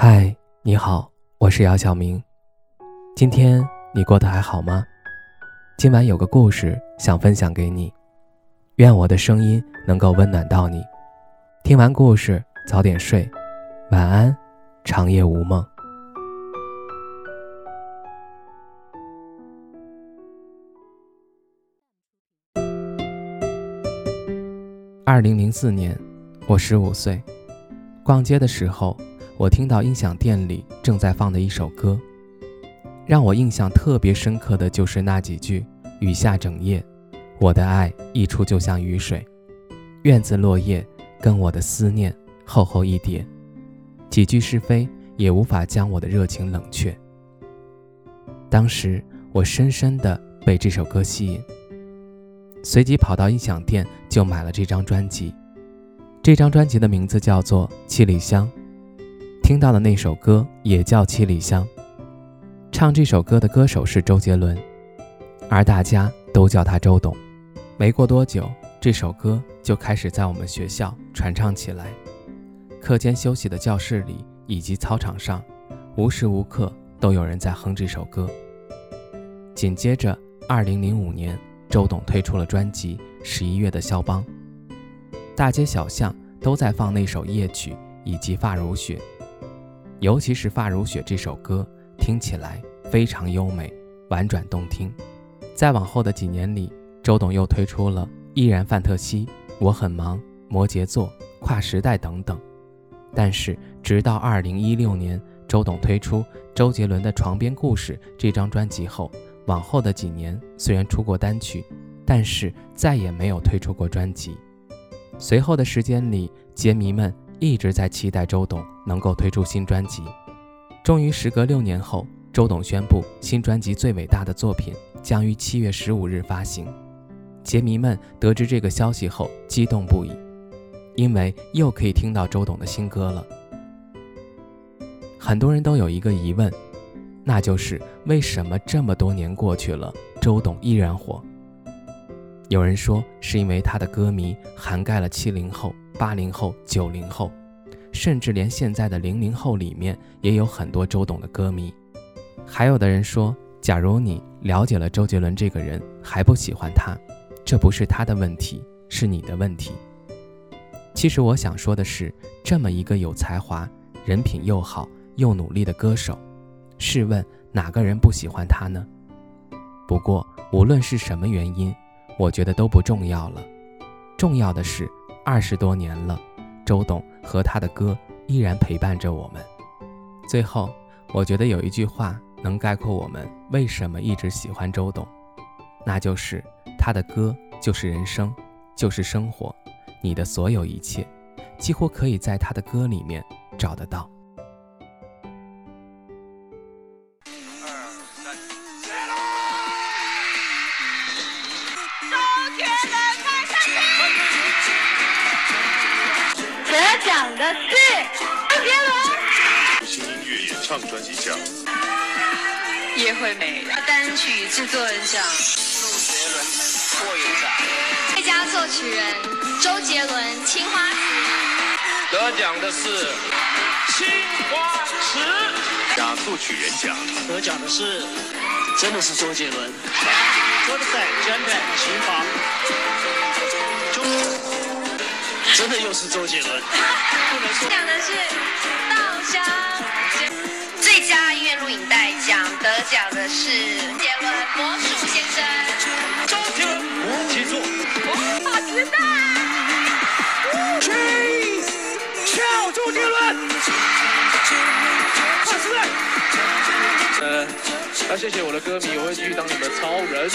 嗨，你好，我是姚晓明。今天你过得还好吗？今晚有个故事想分享给你，愿我的声音能够温暖到你。听完故事早点睡，晚安，长夜无梦。2004年，我15岁，逛街的时候我听到音响店里正在放的一首歌，让我印象特别深刻的就是那几句：雨下整夜，我的爱溢出就像雨水，院子落叶跟我的思念厚厚一叠，几句是非也无法将我的热情冷却。当时我深深地被这首歌吸引，随即跑到音响店就买了这张专辑。这张专辑的名字叫做《七里香》，听到的那首歌也叫《七里香》，唱这首歌的歌手是周杰伦，而大家都叫他周董。没过多久，这首歌就开始在我们学校传唱起来，课间休息的教室里以及操场上，无时无刻都有人在哼这首歌。紧接着2005年，周董推出了专辑《11月的肖邦》，大街小巷都在放那首《夜曲》以及《发如雪》，尤其是《发如雪》这首歌听起来非常优美，婉转动听。在往后的几年里，周董又推出了《依然范特西》、《我很忙》、《摩羯座》、《跨时代》等等。但是直到2016年周董推出周杰伦的《床边故事》这张专辑后，往后的几年虽然出过单曲，但是再也没有推出过专辑。随后的时间里，杰迷们一直在期待周董能够推出新专辑。终于时隔6年后，周董宣布新专辑《最伟大的作品》将于7月15日发行。杰迷们得知这个消息后激动不已，因为又可以听到周董的新歌了。很多人都有一个疑问，那就是为什么这么多年过去了，周董依然火？有人说是因为他的歌迷涵盖了70后、80后、90后，甚至连现在的00后里面也有很多周董的歌迷。还有的人说，假如你了解了周杰伦这个人还不喜欢他，这不是他的问题，是你的问题。其实我想说的是，这么一个有才华、人品又好又努力的歌手，试问哪个人不喜欢他呢？不过无论是什么原因，我觉得都不重要了。重要的是20多年了，周董和他的歌依然陪伴着我们。最后，我觉得有一句话能概括我们为什么一直喜欢周董，那就是他的歌就是人生，就是生活，你的所有一切，几乎可以在他的歌里面找得到。讲的是周杰伦新音乐演唱专辑奖、叶惠美单曲制作人奖、周杰伦霍元甲最佳作曲人、周杰伦青花瓷得奖的是青花瓷，假作曲人奖得奖的是真的是周杰伦，真的在江南琴房真的又是周杰伦，不能说。讲的是稻香最佳音乐录影带奖得奖的是周杰伦《魔术先生》，周杰伦无极作，跨时代，跳周杰伦，跨时代。谢谢我的歌迷，我会继续当你们的超人。